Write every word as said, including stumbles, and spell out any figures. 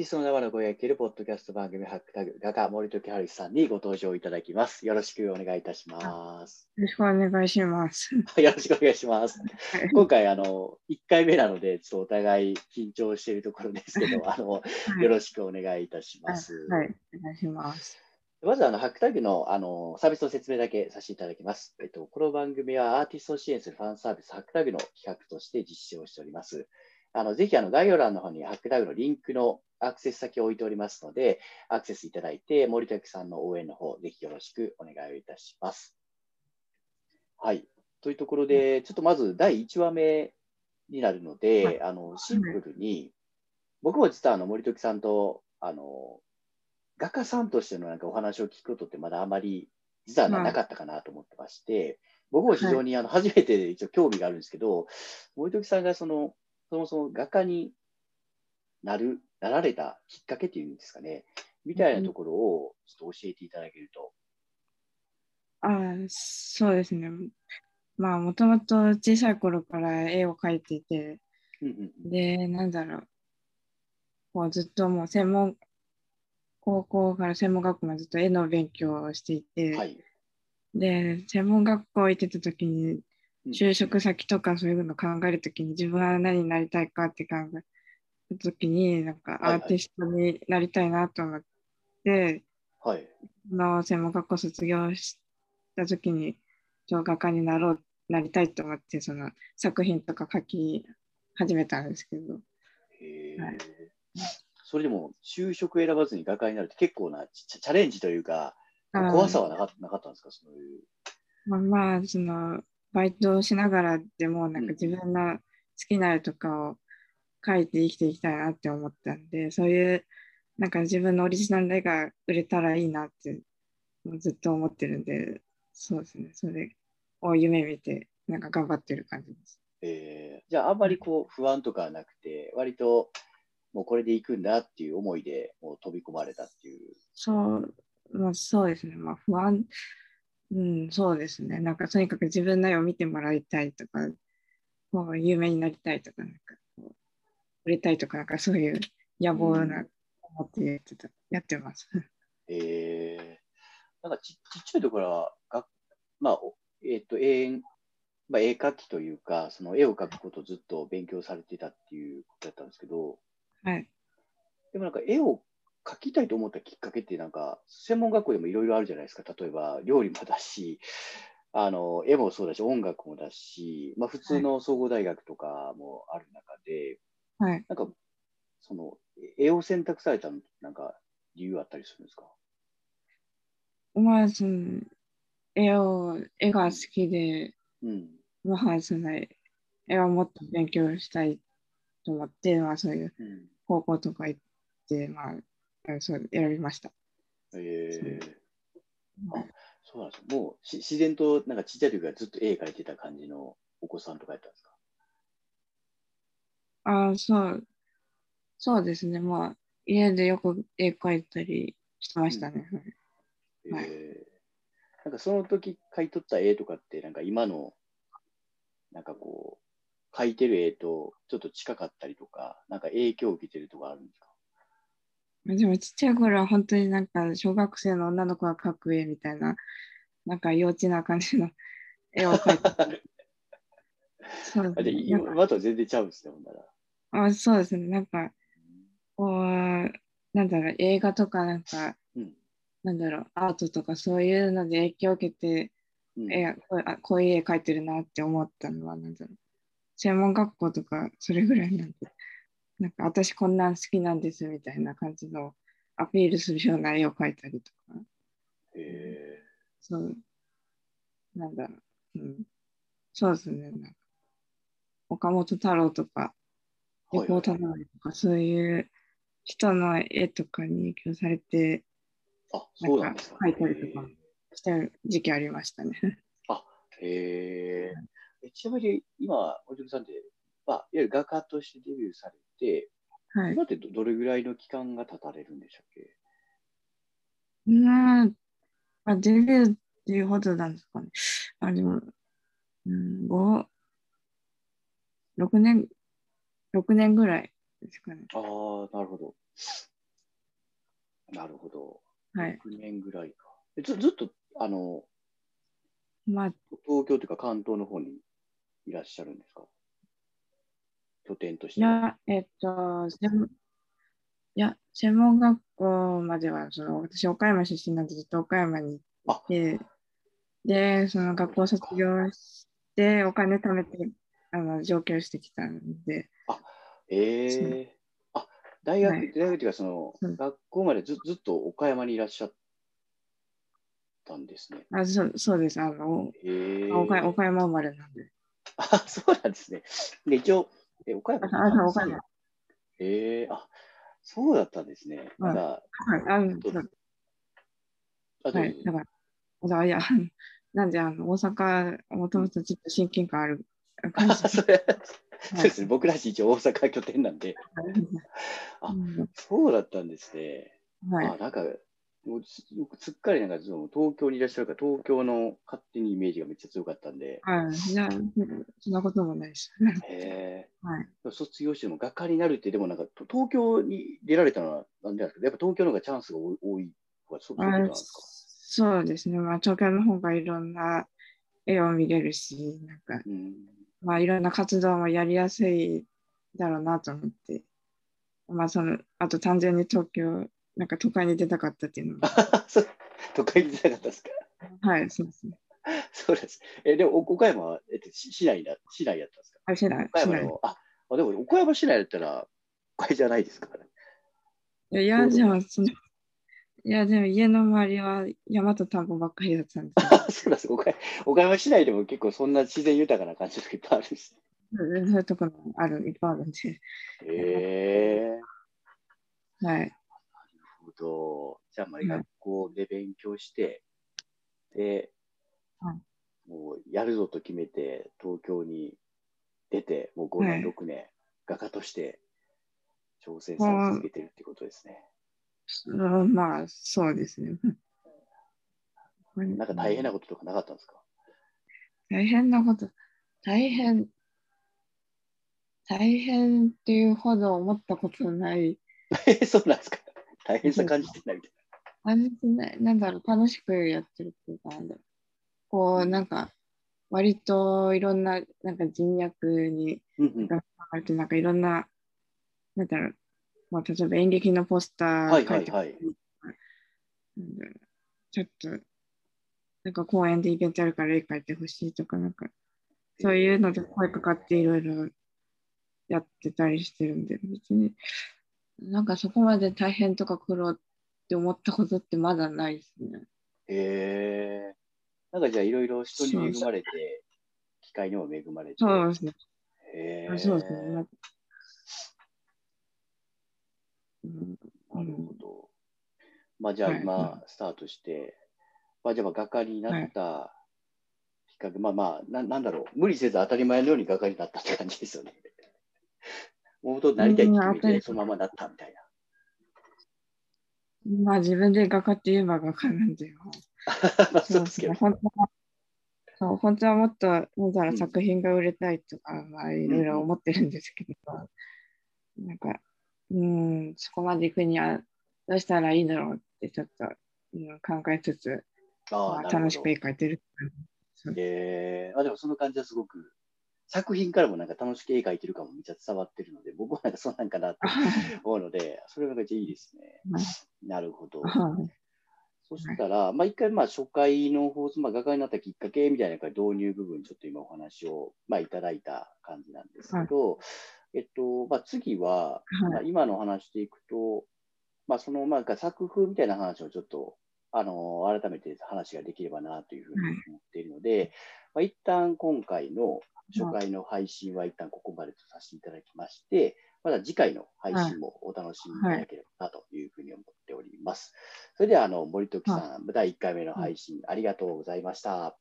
ティストの名前をぼやけるポッドキャスト番組ハックタグ画家森時晴さんにご登場いただきます。よろしくお願いいたします。よろしくお願いします。よろしくお願いします。今回あのいっかいめなのでちょっとお互い緊張しているところですけど、あの、はい、よろしくお願いいたします。はい、はい、お願いします。まずあのハックタグの、あのサービスの説明だけさせていただきます、えっと。この番組はアーティストを支援するファンサービスハックタグの企画として実施をしております。あのぜひあの概要欄の方にハックタグのリンクのアクセス先を置いておりますので、アクセスいただいて、森時さんの応援の方、ぜひよろしくお願いいたします。はい。というところで、ちょっとまずだいいちわめになるので、はい、あのシンプルに、僕も実はあの森時さんとあの画家さんとしてのなんかお話を聞くことってまだあまり実はなかったかなと思ってまして、僕も非常にあの初めてで一応興味があるんですけど、はい、森時さんがその、そもそも画家になる、なられたきっかけっていうんですかね、みたいなところをちょっと教えていただけると。うん、あ、そうですね。まあ、もともと小さい頃から絵を描いていて、うんうん、で、なんだろう、こうずっともう専門、高校から専門学校までずっと絵の勉強をしていて、はい、で、専門学校行ってた時に、就職先とかそういうのを考えるときに自分は何になりたいかって考えるときになんかアーティストになりたいなと思って、はいはい、の専門学校卒業したときに画家になろうなりたいと思ってその作品とか描き始めたんですけど、へー、はい、それでも就職選ばずに画家になるって結構なチャレンジというか怖さはなかった、なかったんですか？そういう、まあ、まあそのバイトをしながらでもなんか自分の好きな絵とかを描いて生きていきたいなって思ったんで、そういうなんか自分のオリジナル絵が売れたらいいなってずっと思ってるんで、そうですね、それを夢見てなんか頑張ってる感じです。えー、じゃああんまりこう不安とかはなくて、割ともうこれでいくんだっていう思いでもう飛び込まれたっていう。そう、まあ、そうですね、まあ、不安、うん、そうですね。なんかとにかく自分の絵を見てもらいたいとか、もう有名になりたいとか、なんかこう売れたいとか、なんかそういう野望な思ってやってた、うん、やってます。えー、なんか ち, ちっちゃいところはが、まあえっと絵、まあ、絵描きというか、その絵を描くことをずっと勉強されてたっていうことだったんですけど、はい。でもなんか絵を書きたいと思ったきっかけってなんか専門学校でもいろいろあるじゃないですか。例えば料理もだし、あの絵もそうだし音楽もだし、まあ、普通の総合大学とかもある中で、はい、なんかその絵を選択されたのってなんか理由あったりするんですか？まあその 絵, を絵が好きで、うん、まあその絵をもっと勉強したいと思って、まあ、そういう高校とか行って、うん、まあそう選びました。えー、あ、そうなんです。もうし自然となんか小さい時からずっと絵描いてた感じのお子さんとかやったんですか？あ、そうそうですね、まあ家でよく絵描いたりしてましたね、うん、はい、えー、なんかその時描いとった絵とかってなんか今のなんかこう描いてる絵とちょっと近かったりとか、なんか影響を受けてるとかあるんですか？でもちっちゃい頃は本当になんか小学生の女の子が描く絵みたいな、なんか幼稚な感じの絵を描いてそうですね、今とは全然ちゃうんですね、ほんなら。あ、そうですね、なんかこうなんだろう、映画とかなんか、うん、なんだろうアートとかそういうので影響を受けて、うん、えあこういう絵描いてるなって思ったのはなんだろう専門学校とかそれぐらいなんで、なんか私こんなん好きなんですみたいな感じのアピールするような絵を描いたりとか、えー、そうなんだろう、うん、そうですね、なんか岡本太郎とか横尾忠則とかそういう人の絵とかに影響されて、あ、そうなんですか、なんか描いたりとかした時期ありましたね。あ、へえ。ちなみに今おじさんで、まあ、いわゆる画家としてデビューされてで、はい、今って ど, どれぐらいの期間が経たれるんでしたっけ？うん、まあ、デビューっていうほどなんですかね。あ、でも、うん、ご、ろくねん、ろくねんぐらいですかね。ああ、なるほど。なるほど。はい。ろくねんぐらいか。ず, ずっと、あの、まあ、東京というか関東の方にいらっしゃるんですか？拠点として。いや、えっと、いや、専門学校までは、その私、岡山出身なんでずっと岡山に行って、で、その学校卒業して、お金貯めて、あの上京してきたんで。あ、えー、あ、大学、はい、大学というか、その、うん、学校まで ず, ずっと岡山にいらっしゃったんですね。あ、そ, そうです、あの、えー、岡, 岡山生まれなんで。あ、そうなんですね。で、一応、え岡山ああ、岡山。えー、あ、そうだったんですね。だから、はい、あ、いや、なんで、あの、大阪、もともとちょっと親近感ある感じ。そ, れそうですね、はい、僕らし一応大阪拠点なんで。あ、そうだったんですね。はい、あ、なんか、もうすっかりなんかその東京にいらっしゃるから、東京の勝手にイメージがめっちゃ強かったんで。はい、いや、そんなこともないし。へぇ、はい、卒業しても画家になるって、でもなんか東京に出られたのはなんでなんですか？やっぱ東京の方がチャンスが多いとか、そういうことなんですか？そうですね、まあ、東京の方がいろんな絵を見れるし、なんか、うん、まあ、いろんな活動もやりやすいだろうなと思って、まあ、その、あと単純に東京、なんか都会に出たかったっていうのは。都会に出たかったですか？はい、そうですね。そうです。え、でも岡山は、えっと、市内だ、市内だったんですか？あ、市内。岡山の、あ、でも岡山市内だったら、都会じゃないですからね。いや、でも、その、いや、でも家の周りは山と田んぼばっかりだったんです。そうです。岡山市内でも結構そんな自然豊かな感じのとこいっぱいあるし。そういうところもある、いっぱいあるんで。へぇー。はい。じゃあ、まあ学校で勉強して、うん、で、うん、もうやるぞと決めて、東京に出て、もうごねん、うん、ろくねん、画家として挑戦され続けてるってことですね。うん、まあ、そうですね。なんか大変なこととかなかったんですか？大変なこと、大変、大変っていうほど思ったことない。そうなんですか。大変さ感じてないみたいな。感じてない。なんだろう、楽しくやってるっていうか、なんだろう。こう、なんか、割といろんな、なんか人脈に、なんかいろんな、なんだろう、まあ、例えば演劇のポスター書いて、ちょっと、なんか公園でイベントあるから絵描いてほしいとか、なんか、そういうので声かかっていろいろやってたりしてるんで、別に。なんかそこまで大変とか苦労って思ったことってまだないですね。へえ。なんかじゃあいろいろ人に恵まれて、機会にも恵まれて。そうですね。へえ。そうですね。なるほど。まあじゃあ今スタートして、まあじゃあ画家になったきっかけ、まあまあな、なんだろう、無理せず当たり前のように画家になったって感じですよね。もうどうなりたいって決めてそのままだったみたいな。まあ自分で画家って言えば画家なんで。そうですけど。本当は、本当はもっと、なんだろう、作品が売れたいとか、まあいろいろ思ってるんですけど、うん、なんか、うん、そこまで行くにはどうしたらいいだろうってちょっと、うん、考えつつ、あ、まあ、楽しく描いてる。えー、あ、でもその感じはすごく。作品からもなんか楽しく絵描いてるかもめっちゃ伝わってるので、僕はなんかそうなんかなって思うので、それがめっちゃいいですね。なるほど。そしたら、まあ一回、まあ初回の放送、まあ画家になったきっかけみたいな導入部分、ちょっと今お話を、まあ、いただいた感じなんですけど、はい、えっと、まあ次は、まあ、今の話でいくと、まあそのなんか作風みたいな話をちょっと、あの、改めて話ができればなというふうに思っているので、まあ一旦今回の初回の配信は一旦ここまでとさせていただきまして、また次回の配信もお楽しみいただければなというふうに思っております。それでは、あの、森時さん、はい、第いっかいめの配信ありがとうございました。